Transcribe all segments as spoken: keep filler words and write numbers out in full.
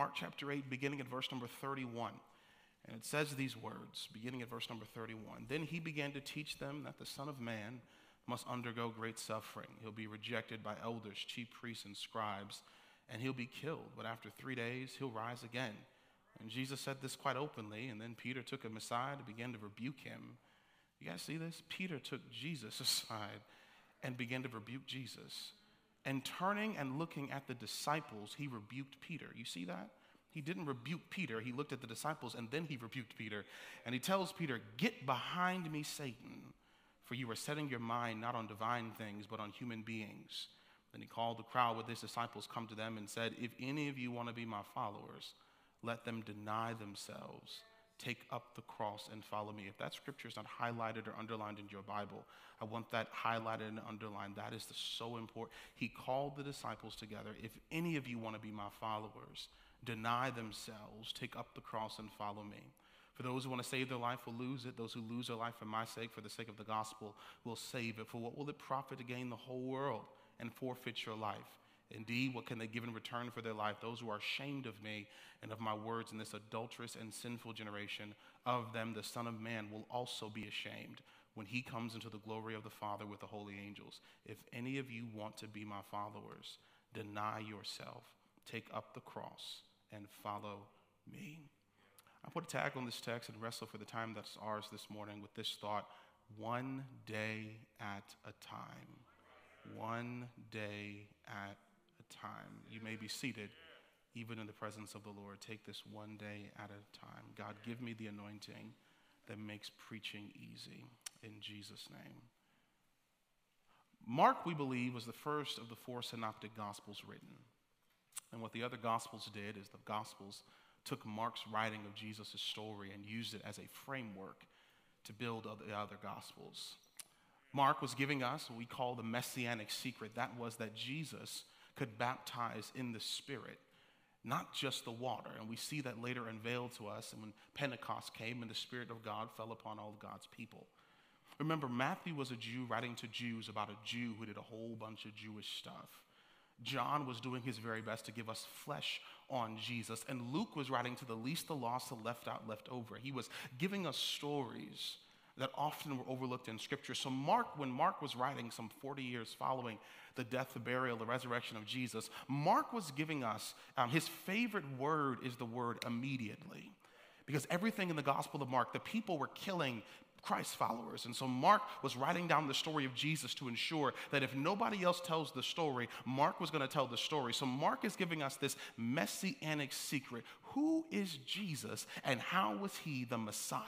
Mark chapter eight, beginning at verse number thirty-one. And it says these words, beginning at verse number thirty-one. Then he began to teach them that the Son of Man must undergo great suffering. He'll be rejected by elders, chief priests, and scribes, and he'll be killed. But after three days, he'll rise again. And Jesus said this quite openly, and then Peter took him aside and began to rebuke him. You guys see this? Peter took Jesus aside and began to rebuke Jesus. And turning and looking at the disciples, he rebuked Peter. You see that? He didn't rebuke Peter. He looked at the disciples, and then he rebuked Peter. And he tells Peter, "Get behind me, Satan, for you are setting your mind not on divine things, but on human beings." Then he called the crowd with his disciples, come to them, and said, "If any of you want to be my followers, let them deny themselves, take up the cross, and follow me." If that scripture is not highlighted or underlined in your Bible, I want that highlighted and underlined. That is the, so important. He called the disciples together. If any of you want to be my followers, deny themselves, take up the cross, and follow me. For those who want to save their life will lose it. Those who lose their life for my sake, for the sake of the gospel, will save it. For what will it profit to gain the whole world and forfeit your life? Indeed, what can they give in return for their life? Those who are ashamed of me and of my words in this adulterous and sinful generation, of them the Son of Man will also be ashamed when he comes into the glory of the Father with the holy angels. If any of you want to be my followers, deny yourself, take up the cross, and follow me. I put a tag on this text and wrestle for the time that's ours this morning with this thought: one day at a time. One day at a time. You may be seated even in the presence of the Lord. Take this one day at a time. God, give me the anointing that makes preaching easy. In Jesus' name. Mark, we believe, was the first of the four synoptic gospels written. And what the other gospels did is the gospels took Mark's writing of Jesus' story and used it as a framework to build the other gospels. Mark was giving us what we call the messianic secret. That was that Jesus could baptize in the Spirit, not just the water. And we see that later unveiled to us and when Pentecost came and the Spirit of God fell upon all of God's people. Remember, Matthew was a Jew writing to Jews about a Jew who did a whole bunch of Jewish stuff. John was doing his very best to give us flesh on Jesus. And Luke was writing to the least, the lost, the left out, left over. He was giving us stories that often were overlooked in Scripture. So Mark, when Mark was writing some forty years following the death, the burial, the resurrection of Jesus, Mark was giving us, um, his favorite word is the word immediately. Because everything in the Gospel of Mark, the people were killing Christ followers. And so Mark was writing down the story of Jesus to ensure that if nobody else tells the story, Mark was going to tell the story. So Mark is giving us this messianic secret. Who is Jesus and how was he the Messiah?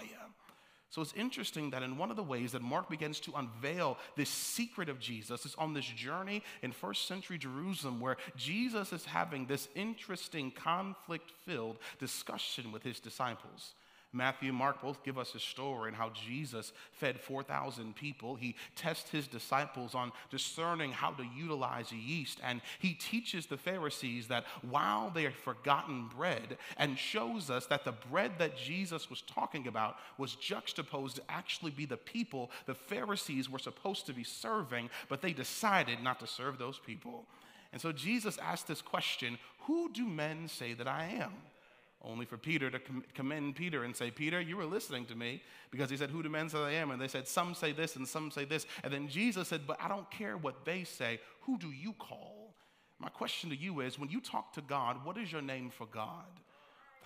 So it's interesting that in one of the ways that Mark begins to unveil this secret of Jesus is on this journey in first century Jerusalem where Jesus is having this interesting conflict-filled discussion with his disciples. Matthew and Mark both give us a story on how Jesus fed four thousand people. He tests his disciples on discerning how to utilize yeast, and he teaches the Pharisees that while they had forgotten bread, and shows us that the bread that Jesus was talking about was juxtaposed to actually be the people the Pharisees were supposed to be serving, but they decided not to serve those people. And so Jesus asked this question, "Who do men say that I am?" Only for Peter to commend Peter and say, "Peter, you were listening to me," because he said, "Who do men say I am?" And they said, "Some say this and some say this." And then Jesus said, "But I don't care what they say. Who do you call?" My question to you is, when you talk to God, what is your name for God?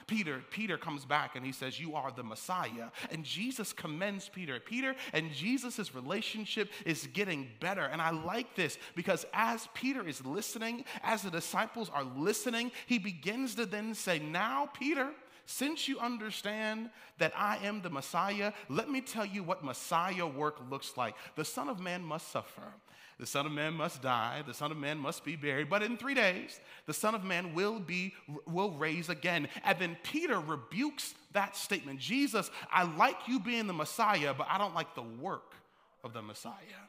Peter, Peter comes back and he says, "You are the Messiah." And Jesus commends Peter. Peter and Jesus' relationship is getting better. And I like this because as Peter is listening, as the disciples are listening, he begins to then say, "Now, Peter, since you understand that I am the Messiah, let me tell you what Messiah work looks like. The Son of Man must suffer. The Son of Man must die. The Son of Man must be buried. But in three days, the Son of Man will be, will raise again." And then Peter rebukes that statement. "Jesus, I like you being the Messiah, but I don't like the work of the Messiah."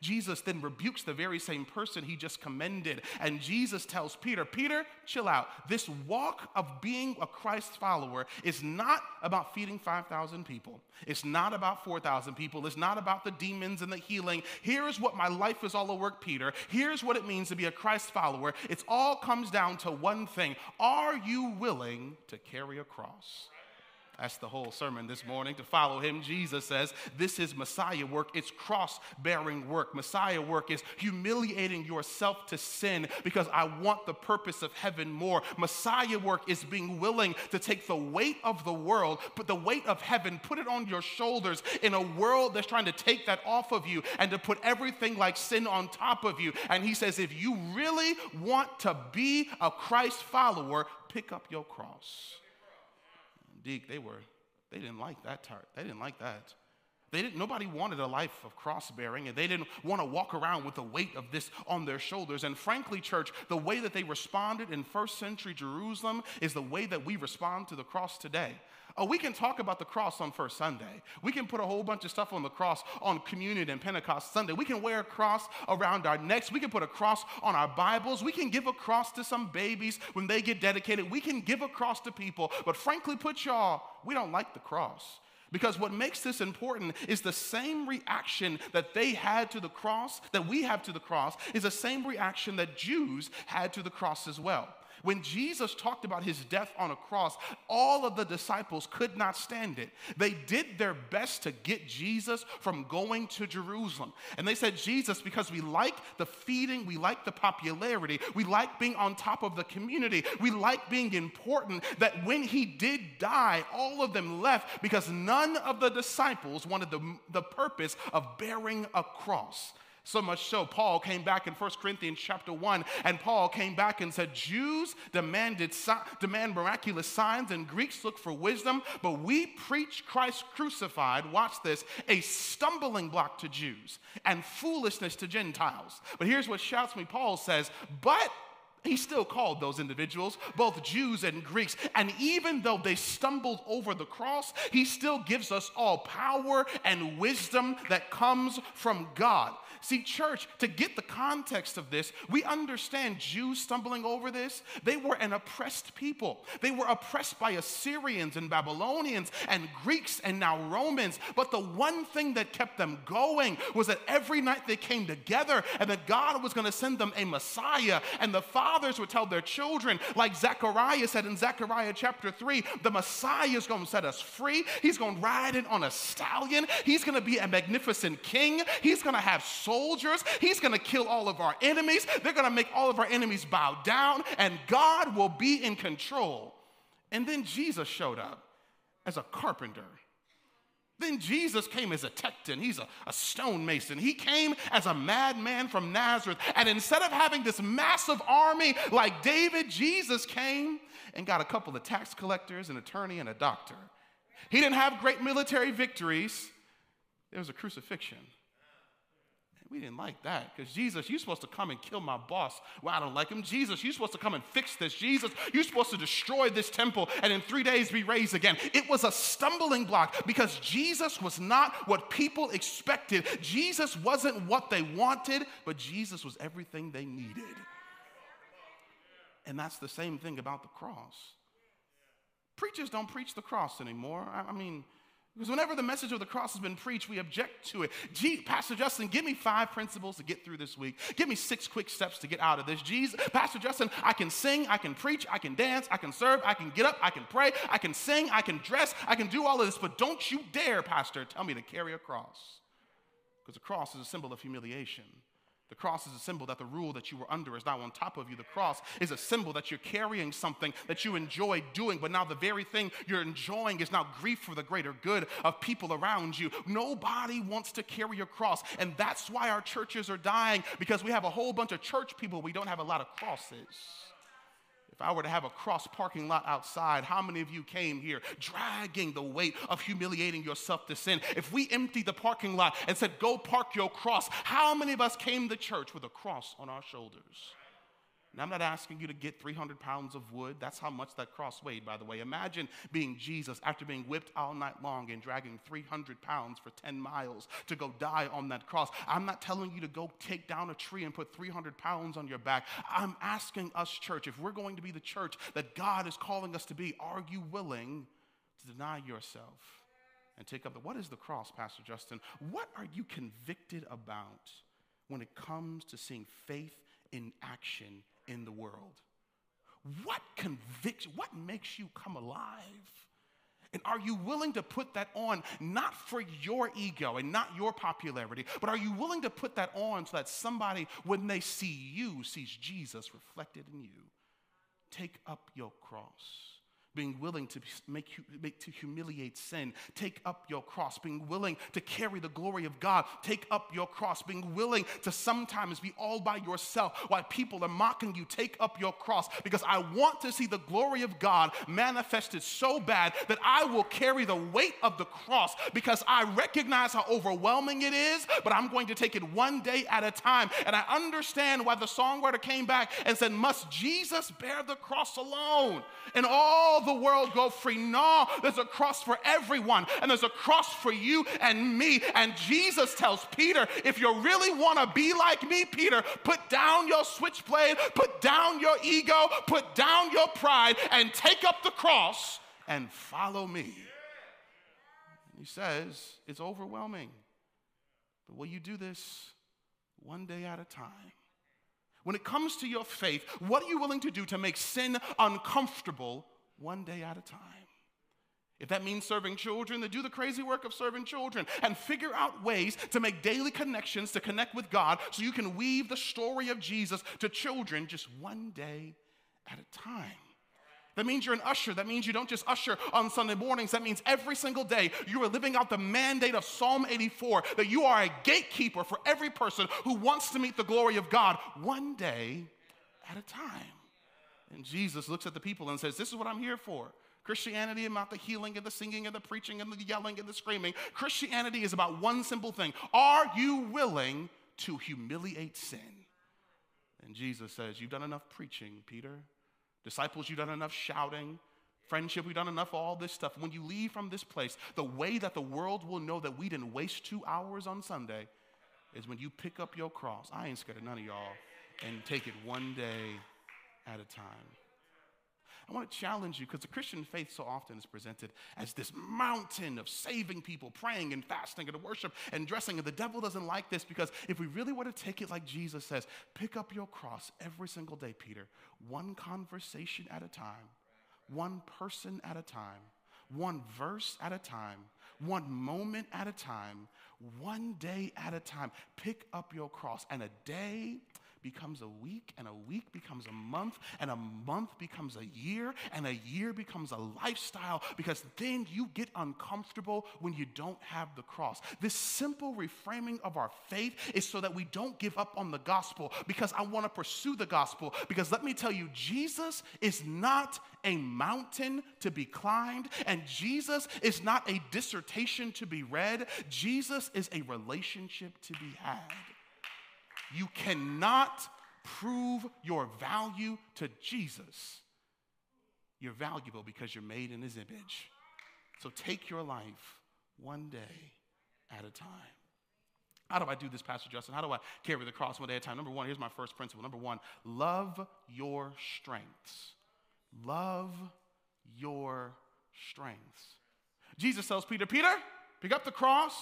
Jesus then rebukes the very same person he just commended. And Jesus tells Peter, Peter, chill out. This walk of being a Christ follower is not about feeding five thousand people. It's not about four thousand people. It's not about the demons and the healing. Here's what my life is all at work, Peter. Here's what it means to be a Christ follower. It all comes down to one thing. Are you willing to carry a cross? That's the whole sermon this morning. To follow him, Jesus says, this is Messiah work. It's cross-bearing work. Messiah work is humiliating yourself to sin because I want the purpose of heaven more. Messiah work is being willing to take the weight of the world, put the weight of heaven, put it on your shoulders in a world that's trying to take that off of you and to put everything like sin on top of you. And he says, if you really want to be a Christ follower, pick up your cross. They were, they didn't like that tart. They didn't like that. They didn't, nobody wanted a life of cross-bearing, and they didn't want to walk around with the weight of this on their shoulders. And frankly, church, the way that they responded in first century Jerusalem is the way that we respond to the cross today. Oh, we can talk about the cross on First Sunday. We can put a whole bunch of stuff on the cross on Communion and Pentecost Sunday. We can wear a cross around our necks. We can put a cross on our Bibles. We can give a cross to some babies when they get dedicated. We can give a cross to people. But frankly, put y'all, we don't like the cross. Because what makes this important is the same reaction that they had to the cross, that we have to the cross, is the same reaction that Jews had to the cross as well. When Jesus talked about his death on a cross, all of the disciples could not stand it. They did their best to get Jesus from going to Jerusalem. And they said, Jesus, because we like the feeding, we like the popularity, we like being on top of the community, we like being important, that when he did die, all of them left because none of the disciples wanted the, the purpose of bearing a cross. So much so, Paul came back in First Corinthians chapter one, and Paul came back and said, Jews demanded si- demand miraculous signs, and Greeks look for wisdom, but we preach Christ crucified, watch this, a stumbling block to Jews and foolishness to Gentiles. But here's what shouts me, Paul says, but he still called those individuals, both Jews and Greeks. And even though they stumbled over the cross, he still gives us all power and wisdom that comes from God. See, church, to get the context of this, we understand Jews stumbling over this. They were an oppressed people. They were oppressed by Assyrians and Babylonians and Greeks and now Romans. But the one thing that kept them going was that every night they came together and that God was going to send them a Messiah. And the fathers would tell their children, like Zechariah said in Zechariah chapter three, the Messiah is going to set us free. He's going to ride in on a stallion. He's going to be a magnificent king. He's going to have soldiers. He's going to kill all of our enemies. They're going to make all of our enemies bow down, and God will be in control. And then Jesus showed up as a carpenter. Then Jesus came as a tecton. He's a, a stonemason. He came as a madman from Nazareth. And instead of having this massive army like David, Jesus came and got a couple of tax collectors, an attorney, and a doctor. He didn't have great military victories. There was a crucifixion. We didn't like that because, Jesus, you're supposed to come and kill my boss. Well, I don't like him. Jesus, you're supposed to come and fix this. Jesus, you're supposed to destroy this temple and in three days be raised again. It was a stumbling block because Jesus was not what people expected. Jesus wasn't what they wanted, but Jesus was everything they needed. And that's the same thing about the cross. Preachers don't preach the cross anymore. I, I mean... Because whenever the message of the cross has been preached, we object to it. Gee, Pastor Justin, give me five principles to get through this week. Give me six quick steps to get out of this. Geez, Pastor Justin, I can sing, I can preach, I can dance, I can serve, I can get up, I can pray, I can sing, I can dress, I can do all of this. But don't you dare, Pastor, tell me to carry a cross. Because the cross is a symbol of humiliation. The cross is a symbol that the rule that you were under is now on top of you. The cross is a symbol that you're carrying something that you enjoy doing, but now the very thing you're enjoying is now grief for the greater good of people around you. Nobody wants to carry a cross, and that's why our churches are dying, because we have a whole bunch of church people. We don't have a lot of crosses. If I were to have a cross parking lot outside, how many of you came here dragging the weight of humiliating yourself to sin? If we emptied the parking lot and said, go park your cross, how many of us came to church with a cross on our shoulders? And I'm not asking you to get three hundred pounds of wood. That's how much that cross weighed, by the way. Imagine being Jesus after being whipped all night long and dragging three hundred pounds for ten miles to go die on that cross. I'm not telling you to go take down a tree and put three hundred pounds on your back. I'm asking us, church, if we're going to be the church that God is calling us to be, are you willing to deny yourself and take up the... What is the cross, Pastor Justin? What are you convicted about when it comes to seeing faith in action in the world? What conviction, what makes you come alive? And are you willing to put that on, not for your ego and not your popularity, but are you willing to put that on so that somebody, when they see you, sees Jesus reflected in you? Take up your cross. Being willing to make, make to humiliate sin. Take up your cross. Being willing to carry the glory of God. Take up your cross. Being willing to sometimes be all by yourself while people are mocking you. Take up your cross, because I want to see the glory of God manifested so bad that I will carry the weight of the cross, because I recognize how overwhelming it is, but I'm going to take it one day at a time. And I understand why the songwriter came back and said, "Must Jesus bear the cross alone? And all the the world go free?" No, there's a cross for everyone, and there's a cross for you and me. And Jesus tells Peter, if you really want to be like me, Peter, put down your switchblade, put down your ego, put down your pride, and take up the cross and follow me. And he says, it's overwhelming, but will you do this one day at a time? When it comes to your faith, what are you willing to do to make sin uncomfortable? One day at a time. If that means serving children, then do the crazy work of serving children and figure out ways to make daily connections to connect with God so you can weave the story of Jesus to children just one day at a time. That means you're an usher. That means you don't just usher on Sunday mornings. That means every single day you are living out the mandate of Psalm eighty-four, that you are a gatekeeper for every person who wants to meet the glory of God one day at a time. And Jesus looks at the people and says, this is what I'm here for. Christianity is not the healing and the singing and the preaching and the yelling and the screaming. Christianity is about one simple thing. Are you willing to humiliate sin? And Jesus says, you've done enough preaching, Peter. Disciples, you've done enough shouting. Friendship, we've done enough of all this stuff. When you leave from this place, the way that the world will know that we didn't waste two hours on Sunday is when you pick up your cross. I ain't scared of none of y'all. And take it one day at a time. I want to challenge you, because the Christian faith so often is presented as this mountain of saving people, praying and fasting and worship and dressing. And the devil doesn't like this, because if we really were to take it like Jesus says, pick up your cross every single day, Peter, one conversation at a time, one person at a time, one verse at a time, one moment at a time, one day at a time. Pick up your cross, and a day becomes a week, and a week becomes a month, and a month becomes a year, and a year becomes a lifestyle, because then you get uncomfortable when you don't have the cross. This simple reframing of our faith is so that we don't give up on the gospel, because I want to pursue the gospel, because let me tell you, Jesus is not a mountain to be climbed, and Jesus is not a dissertation to be read. Jesus is a relationship to be had. You cannot prove your value to Jesus. You're valuable because you're made in his image. So take your life one day at a time. How do I do this, Pastor Justin? How do I carry the cross one day at a time? Number one, here's my first principle. Number one, love your strengths. Love your strengths. Jesus tells Peter, Peter, pick up the cross.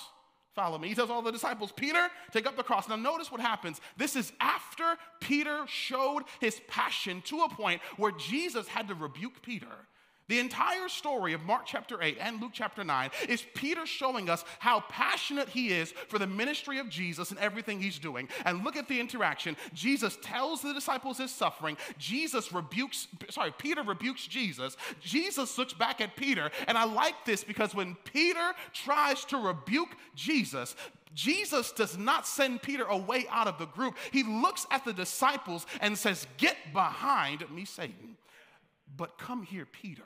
Follow me. He tells all the disciples, Peter, take up the cross. Now notice what happens. This is after Peter showed his passion to a point where Jesus had to rebuke Peter. The entire story of Mark chapter eight and Luke chapter nine is Peter showing us how passionate he is for the ministry of Jesus and everything he's doing. And look at the interaction. Jesus tells the disciples his suffering. Jesus rebukes, sorry, Peter rebukes Jesus. Jesus looks back at Peter. And I like this, because when Peter tries to rebuke Jesus, Jesus does not send Peter away out of the group. He looks at the disciples and says, "Get behind me, Satan. But come here, Peter."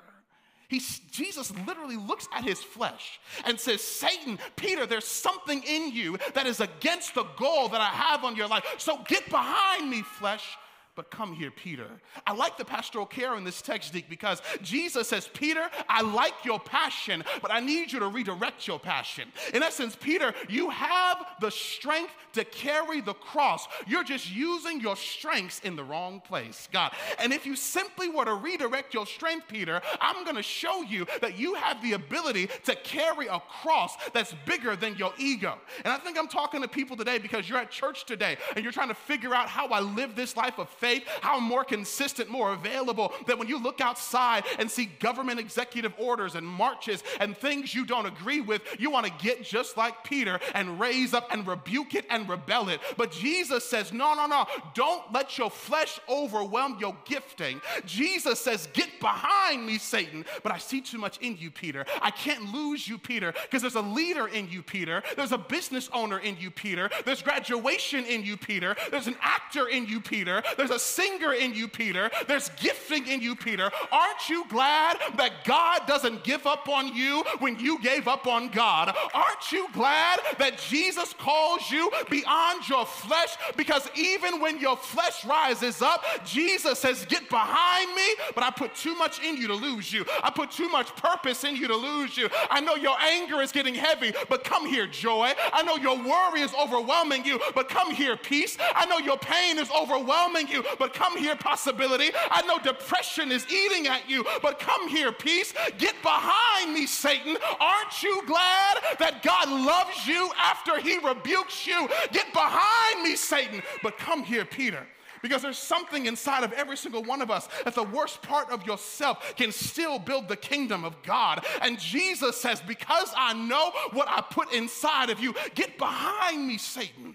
He, Jesus literally looks at his flesh and says, "Satan, Peter, there's something in you that is against the goal that I have on your life. So get behind me, flesh." But come here, Peter. I like the pastoral care in this text, Deke, because Jesus says, Peter, I like your passion, but I need you to redirect your passion. In essence, Peter, you have the strength to carry the cross. You're just using your strengths in the wrong place, God. And if you simply were to redirect your strength, Peter, I'm going to show you that you have the ability to carry a cross that's bigger than your ego. And I think I'm talking to people today because you're at church today and you're trying to figure out how I live this life of faith, how I'm more consistent, more available, that when you look outside and see government executive orders and marches and things you don't agree with, you want to get just like Peter and raise up and rebuke it and rebel it. But Jesus says, no, no, no, don't let your flesh overwhelm your gifting. Jesus says, get behind me, Satan, but I see too much in you, Peter. I can't lose you, Peter, because there's a leader in you, Peter. There's a business owner in you, Peter. There's graduation in you, Peter. There's an actor in you, Peter. There's a singer in you, Peter. There's gifting in you, Peter. Aren't you glad that God doesn't give up on you when you gave up on God? Aren't you glad that Jesus calls you beyond your flesh? Because even when your flesh rises up, Jesus says, get behind me, but I put too much in you to lose you. I put too much purpose in you to lose you. I know your anger is getting heavy, but come here, joy. I know your worry is overwhelming you, but come here, peace. I know your pain is overwhelming you, but come here, possibility. I know depression is eating at you, but come here, peace. Get behind me, Satan. Aren't you glad that God loves you after he rebukes you? Get behind me, Satan. But come here, Peter. Because there's something inside of every single one of us that the worst part of yourself can still build the kingdom of God. And Jesus says, because I know what I put inside of you, get behind me, Satan.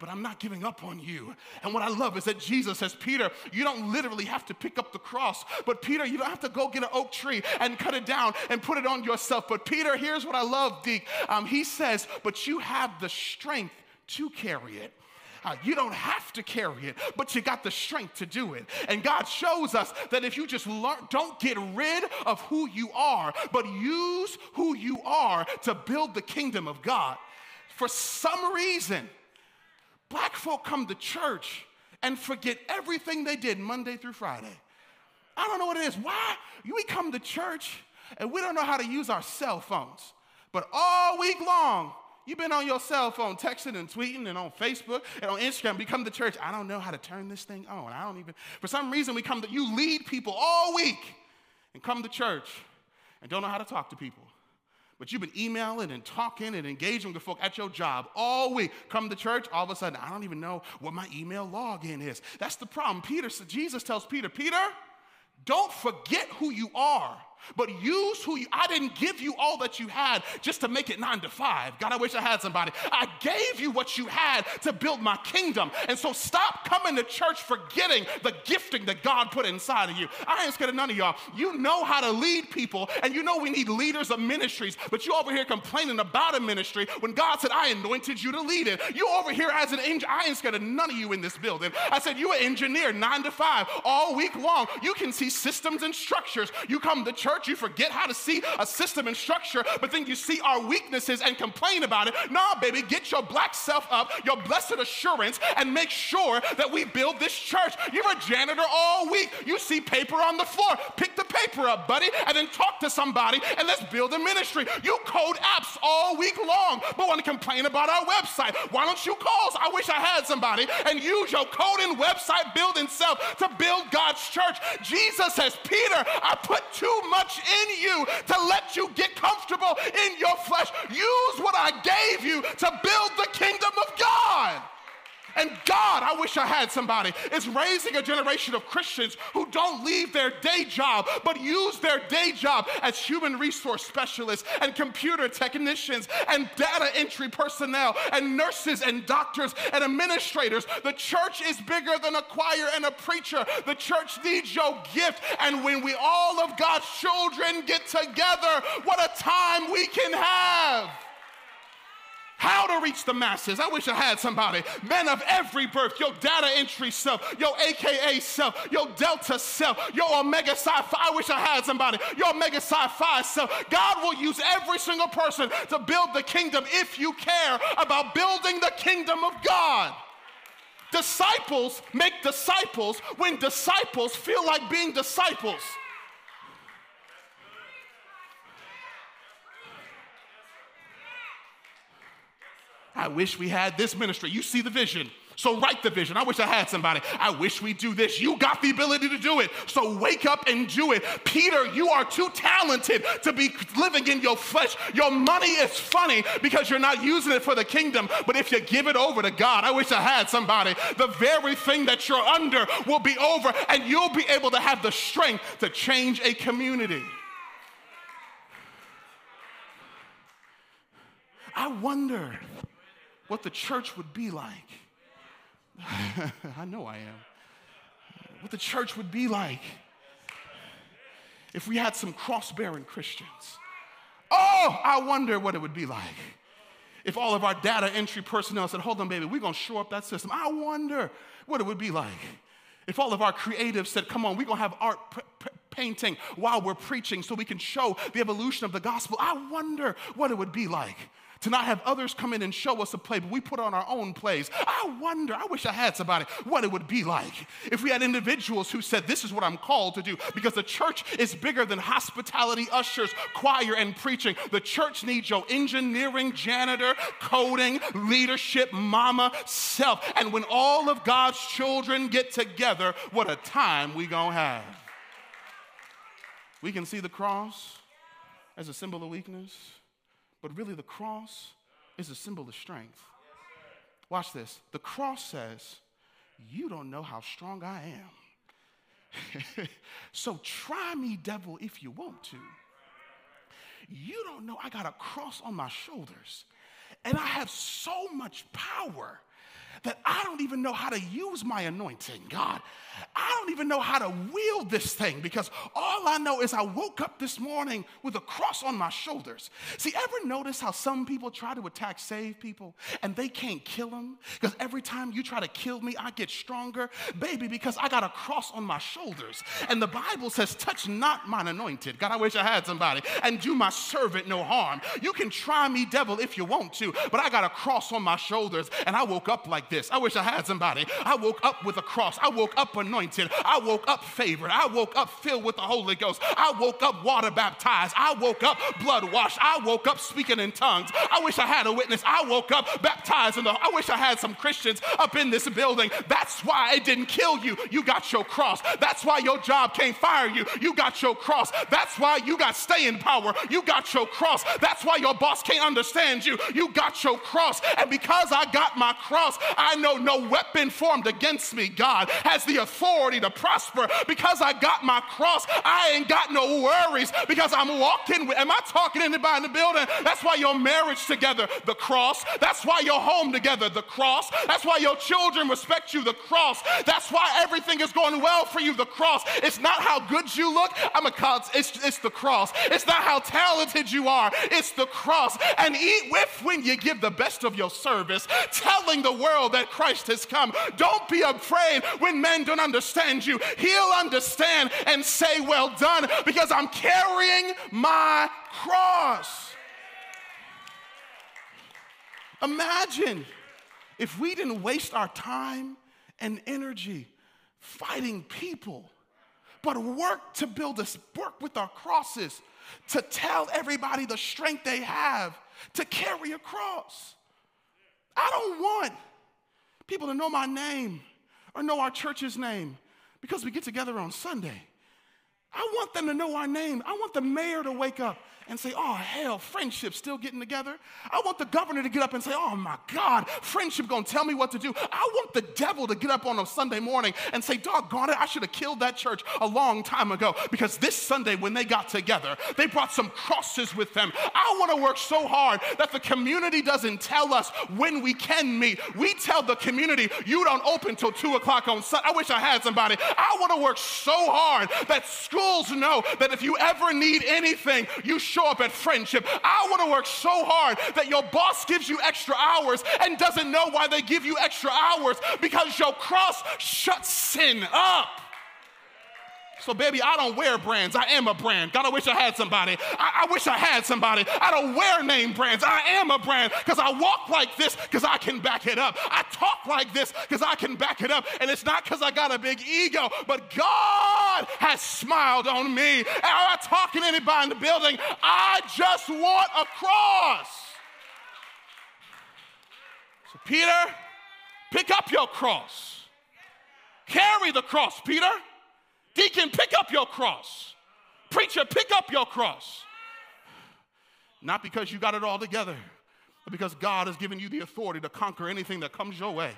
But I'm not giving up on you. And what I love is that Jesus says, Peter, you don't literally have to pick up the cross. But Peter, you don't have to go get an oak tree and cut it down and put it on yourself. But Peter, here's what I love, Deke. Um, he says, but you have the strength to carry it. Uh, you don't have to carry it, but you got the strength to do it. And God shows us that if you just learn, don't get rid of who you are, but use who you are to build the kingdom of God. For some reason, Black folk come to church and forget everything they did Monday through Friday. I don't know what it is. Why? We come to church and we don't know how to use our cell phones. But all week long, you've been on your cell phone texting and tweeting and on Facebook and on Instagram. We come to church, I don't know how to turn this thing on. I don't even, for some reason we come to, you lead people all week and come to church and don't know how to talk to people. But you've been emailing and talking and engaging with folk at your job all week. Come to church, all of a sudden, I don't even know what my email login is. That's the problem. Peter, so Jesus tells Peter, Peter, don't forget who you are, but use who you, I didn't give you all that you had just to make it nine to five. God, I wish I had somebody. I gave you what you had to build my kingdom. And so stop coming to church forgetting the gifting that God put inside of you. I ain't scared of none of y'all. You know how to lead people, and you know we need leaders of ministries, but you over here complaining about a ministry when God said, I anointed you to lead it. You over here as an engineer. I ain't scared of none of you in this building. I said, you an engineer, nine to five, all week long. You can see systems and structures. You come to church, you forget how to see a system and structure, but then you see our weaknesses and complain about it. No, baby, get your black self up, your blessed assurance, and make sure that we build this church. You're a janitor all week. You see paper on the floor. Pick the paper up, buddy, and then talk to somebody, and let's build a ministry. You code apps all week long, but want to complain about our website. Why don't you call us? I wish I had somebody, and use your coding website building self to build God's church. Jesus says, Peter, I put too much in you to let you get comfortable in your flesh. Use what I gave you to build the kingdom of God. And God, I wish I had somebody, is raising a generation of Christians who don't leave their day job, but use their day job as human resource specialists and computer technicians and data entry personnel and nurses and doctors and administrators. The church is bigger than a choir and a preacher. The church needs your gift. And when we all of God's children get together, what a time we can have. How to reach the masses. I wish I had somebody. Men of every birth, your data entry self, your A K A self, your Delta self, your Omega Psi Phi. I wish I had somebody. Your Omega Psi Phi self. God will use every single person to build the kingdom if you care about building the kingdom of God. Disciples make disciples when disciples feel like being disciples. I wish we had this ministry. You see the vision. So write the vision. I wish I had somebody. I wish we do this. You got the ability to do it. So wake up and do it. Peter, you are too talented to be living in your flesh. Your money is funny because you're not using it for the kingdom. But if you give it over to God, I wish I had somebody. The very thing that you're under will be over, and you'll be able to have the strength to change a community. I wonder what the church would be like. I know I am. What the church would be like if we had some cross-bearing Christians. Oh, I wonder what it would be like if all of our data entry personnel said, hold on, baby, we're going to shore up that system. I wonder what it would be like if all of our creatives said, come on, we're going to have art p- p- painting while we're preaching so we can show the evolution of the gospel. I wonder what it would be like to not have others come in and show us a play, but we put on our own plays. I wonder, I wish I had somebody, what it would be like if we had individuals who said, this is what I'm called to do, because the church is bigger than hospitality, ushers, choir, and preaching. The church needs your engineering, janitor, coding, leadership, mama, self. And when all of God's children get together, what a time we gonna have. We can see the cross as a symbol of weakness, but really the cross is a symbol of strength. Watch this. The cross says, you don't know how strong I am. So try me, devil, if you want to. You don't know I got a cross on my shoulders, and I have so much power that I don't even know how to use my anointing, God. I don't even know how to wield this thing, because all I know is I woke up this morning with a cross on my shoulders. See, ever notice how some people try to attack saved people and they can't kill them? Because every time you try to kill me, I get stronger, baby, because I got a cross on my shoulders. And the Bible says, touch not mine anointed. God, I wish I had somebody. And do my servant no harm. You can try me, devil, if you want to, but I got a cross on my shoulders, and I woke up like this. I wish I had somebody. I woke up with a cross. I woke up anointed. I woke up favored. I woke up filled with the Holy Ghost. I woke up water baptized. I woke up blood washed. I woke up speaking in tongues. I wish I had a witness. I woke up baptized in the. I wish I had some Christians up in this building. That's why it didn't kill you. You got your cross. That's why your job can't fire you. You got your cross. That's why you got stay in power. You got your cross. That's why your boss can't understand you. You got your cross. And because I got my cross, I know no weapon formed against me, God, has the authority to prosper. Because I got my cross, I ain't got no worries, because I'm walking with, am I talking to anybody in the building? That's why your marriage together, the cross. That's why your home together, the cross. That's why your children respect you, the cross. That's why everything is going well for you, the cross. It's not how good you look, I'm a cod, it's, it's the cross. It's not how talented you are, it's the cross. And eat with when you give the best of your service, telling the world that Christ has come. Don't be afraid when men don't understand you. He'll understand and say, well done, because I'm carrying my cross. Imagine if we didn't waste our time and energy fighting people, but work to build us, work with our crosses to tell everybody the strength they have to carry a cross. I don't want people to know my name or know our church's name because we get together on Sunday. I want them to know our name. I want the mayor to wake up and say, oh, hell, friendship's still getting together. I want the governor to get up and say, oh, my God, friendship gonna tell me what to do. I want the devil to get up on a Sunday morning and say, doggone it, I should have killed that church a long time ago, because this Sunday when they got together, they brought some crosses with them. I want to work so hard that the community doesn't tell us when we can meet. We tell the community, you don't open till two o'clock on Sunday. I wish I had somebody. I want to work so hard that school Schools know that if you ever need anything, you show up at friendship. I want to work so hard that your boss gives you extra hours and doesn't know why they give you extra hours, because your cross shuts sin up. So baby, I don't wear brands. I am a brand. God, I wish I had somebody. I, I wish I had somebody. I don't wear name brands. I am a brand because I walk like this because I can back it up. I talk like this because I can back it up. And it's not because I got a big ego, but God has smiled on me. And I'm not talking to anybody in the building. I just want a cross. So Peter, pick up your cross. Carry the cross, Peter. Deacon, pick up your cross. Preacher, pick up your cross. Not because you got it all together, but because God has given you the authority to conquer anything that comes your way.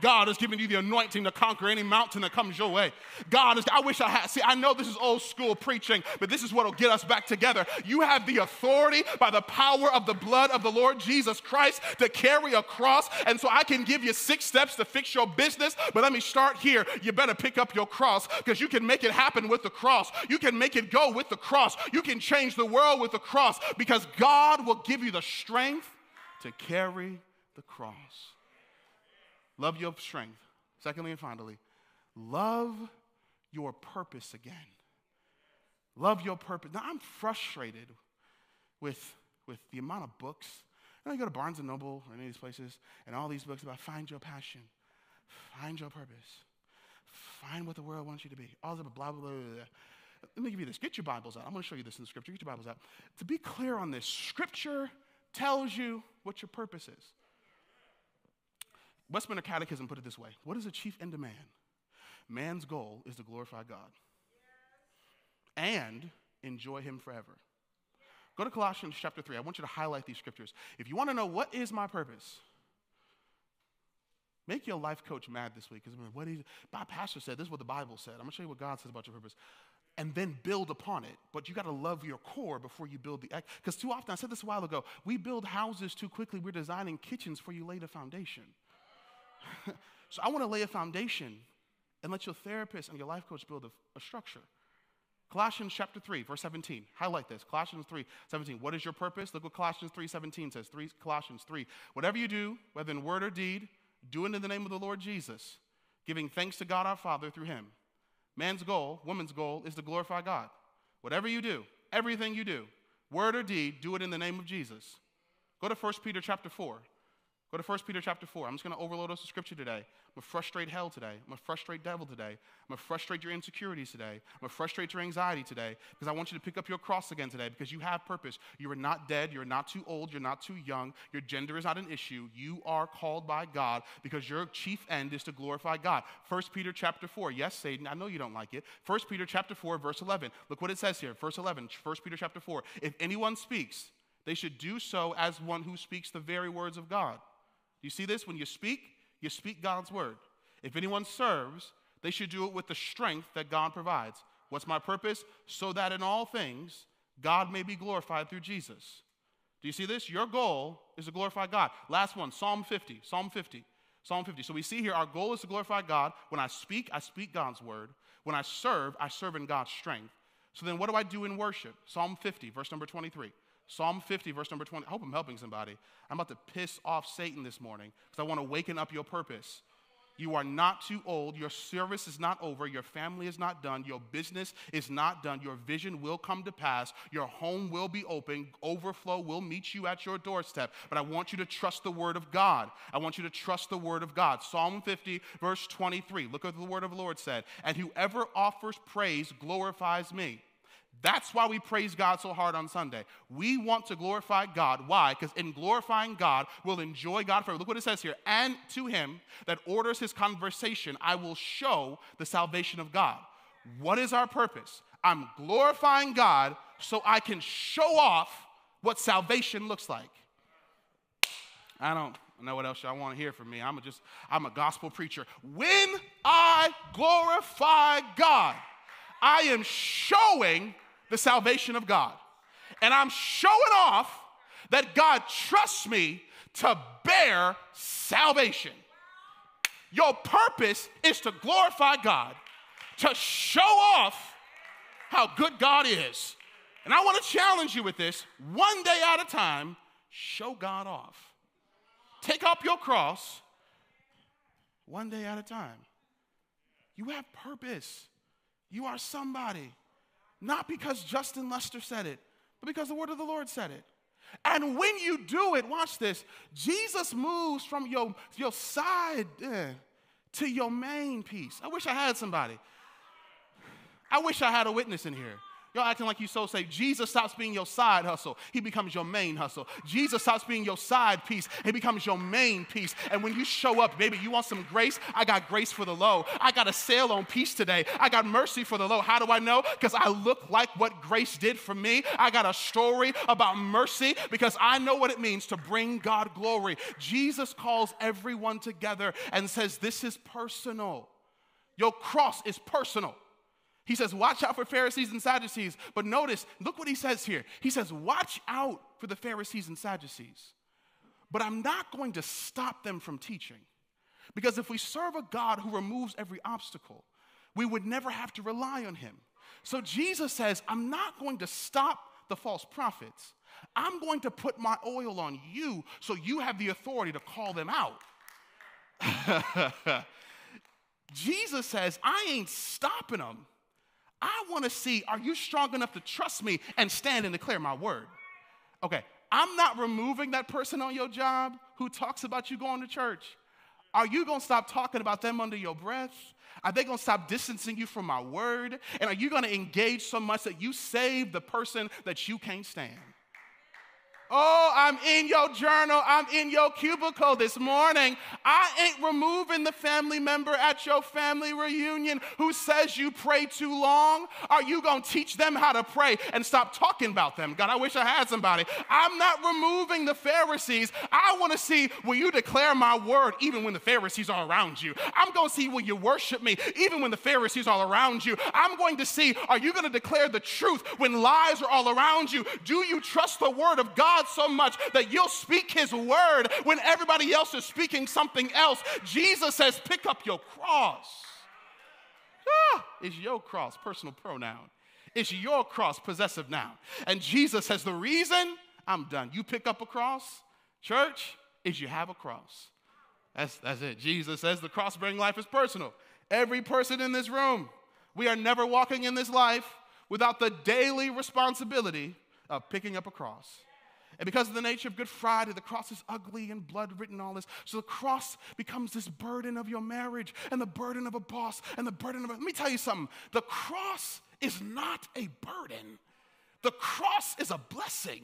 God has given you the anointing to conquer any mountain that comes your way. God is, I wish I had, see, I know this is old school preaching, but this is what will get us back together. You have the authority by the power of the blood of the Lord Jesus Christ to carry a cross, and so I can give you six steps to fix your business, but let me start here. You better pick up your cross, because you can make it happen with the cross. You can make it go with the cross. You can change the world with the cross, because God will give you the strength to carry the cross. Love your strength. Secondly and finally, love your purpose again. Love your purpose. Now, I'm frustrated with, with the amount of books. You know, you go to Barnes and Noble or any of these places, and all these books about find your passion, find your purpose, find what the world wants you to be, all this blah, blah, blah, blah. Let me give you this. Get your Bibles out. I'm going to show you this in the Scripture. Get your Bibles out. To be clear on this, Scripture tells you what your purpose is. Westminster Catechism put it this way. What is the chief end of man? Man's goal is to glorify God and enjoy him forever. Go to Colossians chapter three. I want you to highlight these scriptures. If you want to know what is my purpose, make your life coach mad this week. Because what is, my pastor said, this is what the Bible said. I'm going to show you what God says about your purpose. And then build upon it. But you got to love your core before you build the, because too often, I said this a while ago, we build houses too quickly. We're designing kitchens before you lay the foundation. So I want to lay a foundation and let your therapist and your life coach build a, a structure. Colossians chapter three, verse seventeen. Highlight this. Colossians three, seventeen. What is your purpose? Look what Colossians three, seventeen says. Three, Colossians three. Whatever you do, whether in word or deed, do it in the name of the Lord Jesus, giving thanks to God our Father through him. Man's goal, woman's goal, is to glorify God. Whatever you do, everything you do, word or deed, do it in the name of Jesus. Go to First Peter chapter four. Go to First Peter chapter four. I'm just going to overload us with scripture today. I'm going to frustrate hell today. I'm going to frustrate devil today. I'm going to frustrate your insecurities today. I'm going to frustrate your anxiety today, because I want you to pick up your cross again today, because you have purpose. You are not dead. You're not too old. You're not too young. Your gender is not an issue. You are called by God because your chief end is to glorify God. First Peter chapter four. Yes, Satan, I know you don't like it. First Peter chapter four, verse eleven. Look what it says here. Verse eleven, First Peter chapter four. If anyone speaks, they should do so as one who speaks the very words of God. You see this? When you speak, you speak God's word. If anyone serves, they should do it with the strength that God provides. What's my purpose? So that in all things, God may be glorified through Jesus. Do you see this? Your goal is to glorify God. Last one, Psalm fifty. Psalm fifty. Psalm fifty. So we see here our goal is to glorify God. When I speak, I speak God's word. When I serve, I serve in God's strength. So then what do I do in worship? Psalm fifty, verse number twenty-three. Psalm fifty, verse number twenty. I hope I'm helping somebody. I'm about to piss off Satan this morning because I want to waken up your purpose. You are not too old. Your service is not over. Your family is not done. Your business is not done. Your vision will come to pass. Your home will be open. Overflow will meet you at your doorstep. But I want you to trust the word of God. I want you to trust the word of God. Psalm fifty, verse twenty-three. Look at what the word of the Lord said. And whoever offers praise glorifies me. That's why we praise God so hard on Sunday. We want to glorify God. Why? Because in glorifying God, we'll enjoy God forever. Look what it says here. And to him that orders his conversation, I will show the salvation of God. What is our purpose? I'm glorifying God so I can show off what salvation looks like. I don't know what else y'all want to hear from me. I'm just, I'm a gospel preacher. When I glorify God, I am showing the salvation of God. And I'm showing off that God trusts me to bear salvation. Your purpose is to glorify God, to show off how good God is. And I want to challenge you with this. One day at a time, show God off. Take up your cross one day at a time. You have purpose. You are somebody. Not because Justin Lester said it, but because the word of the Lord said it. And when you do it, watch this, Jesus moves from your, your side eh, to your main piece. I wish I had somebody. I wish I had a witness in here. Y'all acting like you so safe. Jesus stops being your side hustle. He becomes your main hustle. Jesus stops being your side piece. He becomes your main piece. And when you show up, baby, you want some grace? I got grace for the low. I got a sale on peace today. I got mercy for the low. How do I know? Because I look like what grace did for me. I got a story about mercy because I know what it means to bring God glory. Jesus calls everyone together and says, this is personal. Your cross is personal. He says, watch out for Pharisees and Sadducees. But notice, look what he says here. He says, watch out for the Pharisees and Sadducees. But I'm not going to stop them from teaching. Because if we serve a God who removes every obstacle, we would never have to rely on him. So Jesus says, I'm not going to stop the false prophets. I'm going to put my oil on you so you have the authority to call them out. Jesus says, I ain't stopping them. I want to see, are you strong enough to trust me and stand and declare my word? Okay, I'm not removing that person on your job who talks about you going to church. Are you going to stop talking about them under your breath? Are they going to stop distancing you from my word? And are you going to engage so much that you save the person that you can't stand? Oh, I'm in your journal. I'm in your cubicle this morning. I ain't removing the family member at your family reunion who says you pray too long. Are you going to teach them how to pray and stop talking about them? God, I wish I had somebody. I'm not removing the Pharisees. I want to see, will you declare my word even when the Pharisees are around you? I'm going to see, will you worship me even when the Pharisees are around you? I'm going to see, are you going to declare the truth when lies are all around you? Do you trust the word of God so much that you'll speak his word when everybody else is speaking something else? Jesus says, pick up your cross. Ah, it's your cross, personal pronoun. It's your cross, possessive noun. And Jesus says, the reason I'm done. You pick up a cross, church, is you have a cross. That's, that's it. Jesus says the cross-bearing life is personal. Every person in this room, we are never walking in this life without the daily responsibility of picking up a cross. And because of the nature of Good Friday, the cross is ugly and blood written, all this. So the cross becomes this burden of your marriage and the burden of a boss and the burden of a... Let me tell you something. The cross is not a burden. The cross is a blessing.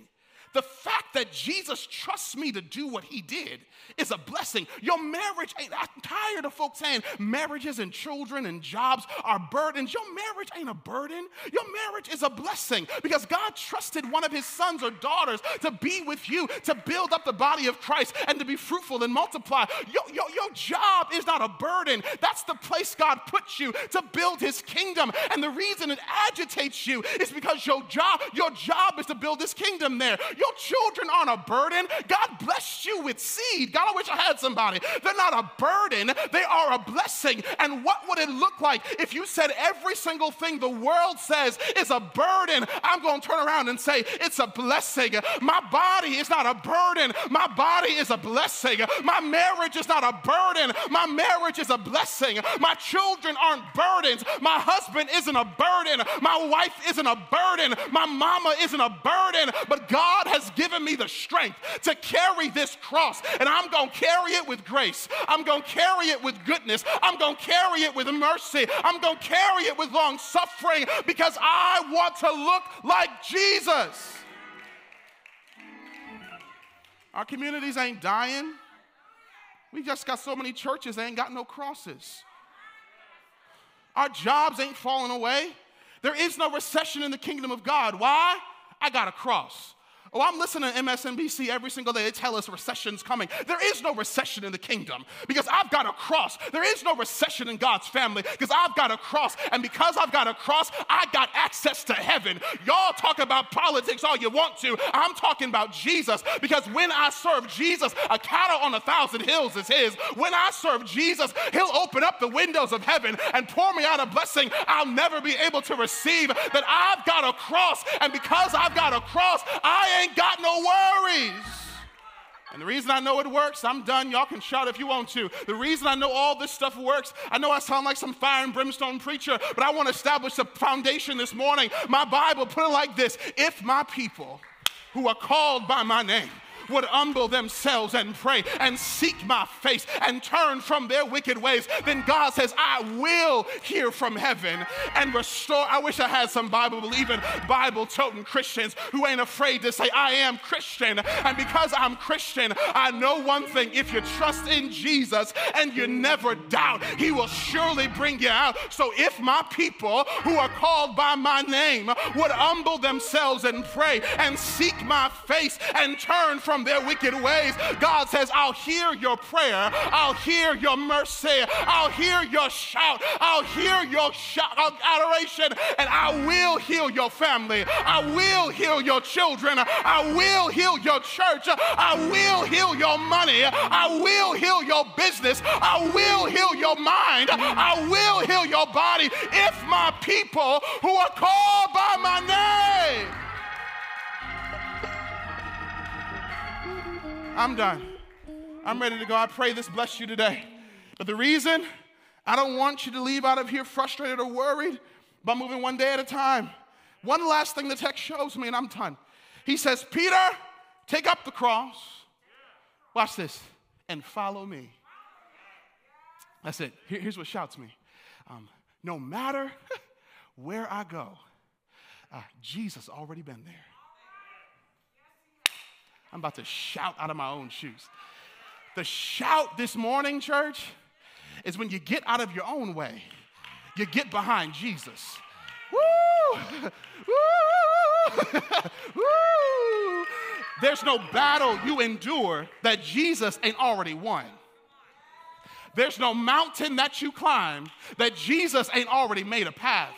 The fact that Jesus trusts me to do what he did is a blessing. Your marriage ain't... I'm tired of folks saying marriages and children and jobs are burdens. Your marriage ain't a burden. Your marriage is a blessing because God trusted one of his sons or daughters to be with you, to build up the body of Christ and to be fruitful and multiply. Your, your, your job is not a burden. That's the place God puts you to build his kingdom. And the reason it agitates you is because your job, your job is to build his kingdom there. Your children aren't a burden. God blessed you with seed. God, I wish I had somebody. They're not a burden. They are a blessing. And what would it look like if you said every single thing the world says is a burden? I'm going to turn around and say, it's a blessing. My body is not a burden. My body is a blessing. My marriage is not a burden. My marriage is a blessing. My children aren't burdens. My husband isn't a burden. My wife isn't a burden. My mama isn't a burden. But God has given me the strength to carry this cross, and I'm going to carry it with grace. I'm going to carry it with goodness. I'm going to carry it with mercy. I'm going to carry it with long suffering because I want to look like Jesus. Our communities ain't dying. We just got so many churches, they ain't got no crosses. Our jobs ain't falling away. There is no recession in the kingdom of God. Why? I got a cross. Oh, I'm listening to M S N B C every single day. They tell us recession's coming. There is no recession in the kingdom because I've got a cross. There is no recession in God's family because I've got a cross. And because I've got a cross, I got access to heaven. Y'all talk about politics all you want to. I'm talking about Jesus because when I serve Jesus, a cattle on a thousand hills is his. When I serve Jesus, he'll open up the windows of heaven and pour me out a blessing I'll never be able to receive. But I've got a cross. And because I've got a cross, I ain't got no worries. And the reason I know it works, I'm done, y'all can shout if you want to. The reason I know all this stuff works, I know I sound like some fire and brimstone preacher, but I want to establish a foundation this morning. My Bible put it like this: if my people who are called by my name would humble themselves and pray and seek my face and turn from their wicked ways, then God says, I will hear from heaven and restore. I wish I had some Bible-believing, Bible-toting Christians who ain't afraid to say, I am Christian. And because I'm Christian, I know one thing: if you trust in Jesus and you never doubt, he will surely bring you out. So if my people who are called by my name would humble themselves and pray and seek my face and turn from their wicked ways, God says, I'll hear your prayer, I'll hear your mercy, I'll hear your shout, I'll hear your shout, adoration, and I will heal your family, I will heal your children, I will heal your church, I will heal your money, I will heal your business, I will heal your mind, I will heal your body, if my people who are called by my name. I'm done. I'm ready to go. I pray this bless you today. But the reason I don't want you to leave out of here frustrated or worried by moving one day at a time. One last thing the text shows me, and I'm done. He says, Peter, take up the cross. Watch this. And follow me. That's it. Here, here's what shouts me. Um, no matter where I go, uh, Jesus already been there. I'm about to shout out of my own shoes. The shout this morning, church, is when you get out of your own way, you get behind Jesus. Woo! Woo! Woo! There's no battle you endure that Jesus ain't already won. There's no mountain that you climb that Jesus ain't already made a path.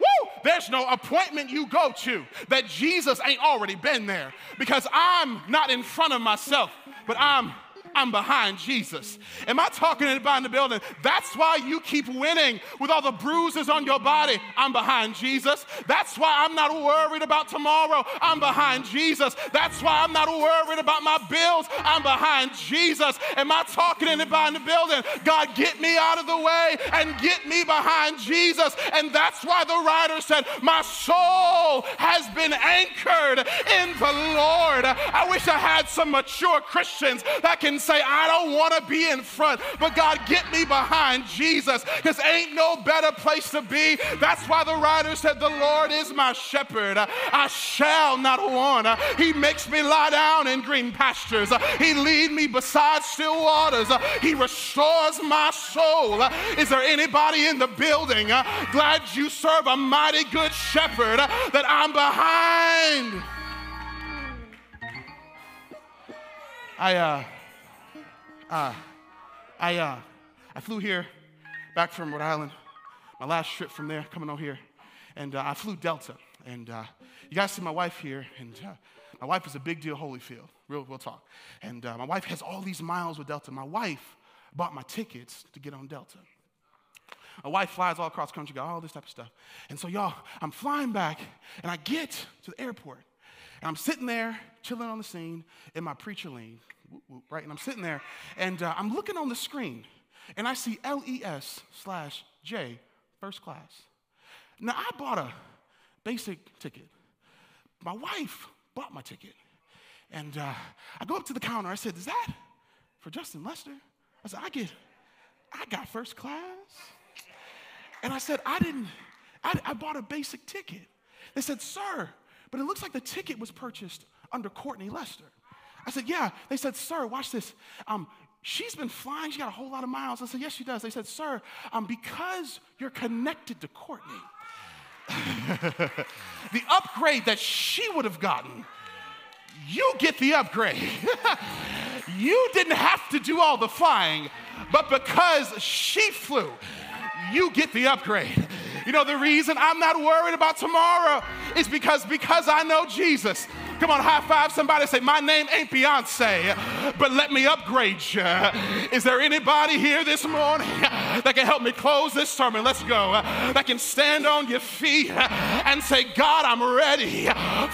Woo! There's no appointment you go to that Jesus ain't already been there, because I'm not in front of myself, but I'm I'm behind Jesus. Am I talking to anybody in the building? That's why you keep winning with all the bruises on your body. I'm behind Jesus. That's why I'm not worried about tomorrow. I'm behind Jesus. That's why I'm not worried about my bills. I'm behind Jesus. Am I talking to anybody in the building? God, get me out of the way and get me behind Jesus. And that's why the writer said, my soul has been anchored in the Lord. I wish I had some mature Christians that can say, I don't want to be in front, but God, get me behind Jesus, because ain't no better place to be. That's why the writer said, the Lord is my shepherd, I shall not want. He makes me lie down in green pastures. He leads me beside still waters. He restores my soul. Is there anybody in the building glad you serve a mighty good shepherd that I'm behind? I, uh, Uh, I, uh, I flew here back from Rhode Island, my last trip from there, coming over here, and uh, I flew Delta, and uh, you guys see my wife here, and uh, my wife is a big deal Holyfield, real, real talk, and uh, my wife has all these miles with Delta. My wife bought my tickets to get on Delta. My wife flies all across country, got all this type of stuff, and so y'all, I'm flying back, and I get to the airport, and I'm sitting there, chilling on the scene, in my preacher lane, right? And I'm sitting there, and uh, I'm looking on the screen, and I see L E S slash J, first class. Now, I bought a basic ticket. My wife bought my ticket. And uh, I go up to the counter. I said, is that for Justin Lester? I said, I get, I got first class. And I said, I didn't, I, I bought a basic ticket. They said, sir, but it looks like the ticket was purchased under Courtney Lester. I said, yeah. They said, sir, watch this. Um, she's been flying. She got a whole lot of miles. I said, yes, she does. They said, sir, um, because you're connected to Courtney, the upgrade that she would have gotten, you get the upgrade. You didn't have to do all the flying, but because she flew, you get the upgrade. You know, the reason I'm not worried about tomorrow is because, because I know Jesus. Come on, high five somebody, say, my name ain't Beyonce, but let me upgrade you. Is there anybody here this morning that can help me close this sermon, let's go, that can stand on your feet and say, God, I'm ready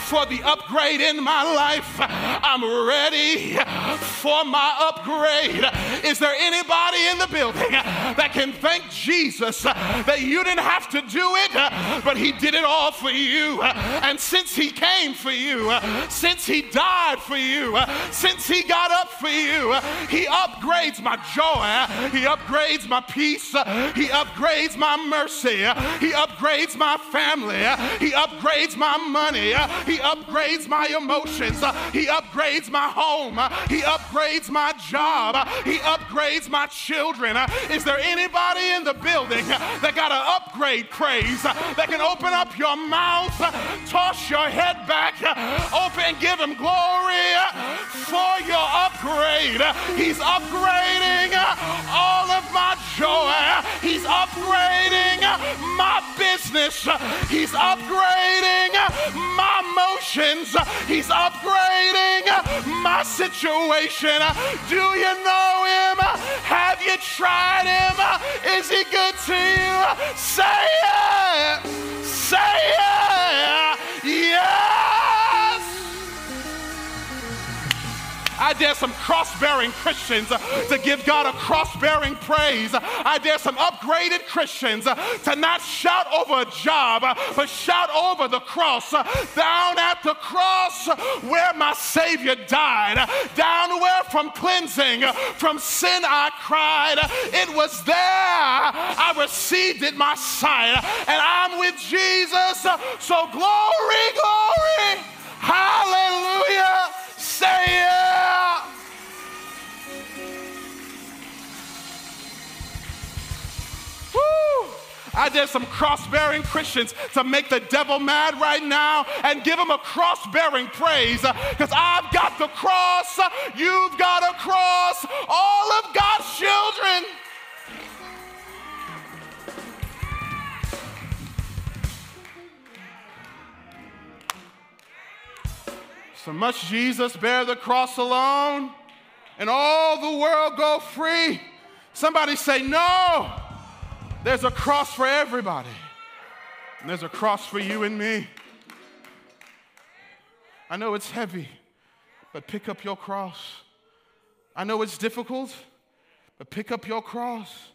for the upgrade in my life. I'm ready for my upgrade. Is there anybody in the building that can thank Jesus that you didn't have to do it, but he did it all for you? And since he came for you, since he died for you, since he got up for you, he upgrades my joy, he upgrades my peace, he upgrades my mercy, he upgrades my family, he upgrades my money, he upgrades my emotions, he upgrades my home, he upgrades my job, he upgrades my children. Is there anybody in the building that got an upgrade craze, that can open up your mouth, toss your head back, open and give him glory for your upgrade? He's upgrading all of my joy. He's upgrading my business. He's upgrading my emotions. He's upgrading my situation. Do you know him? Have you tried him? Is he good to you? Say it. Say it. Yes. I dare some cross-bearing Christians to give God a cross-bearing praise. I dare some upgraded Christians to not shout over a job, but shout over the cross. Down at the cross where my Savior died, down where from cleansing, from sin I cried. It was there I received it my sight, and I'm with Jesus. So glory, glory, hallelujah. Say it. Woo! I dare some cross-bearing Christians to make the devil mad right now and give him a cross-bearing praise, because I've got the cross, you've got a cross, all of God's children. So must Jesus bear the cross alone and all the world go free? Somebody say, no, there's a cross for everybody. And there's a cross for you and me. I know it's heavy, but pick up your cross. I know it's difficult, but pick up your cross.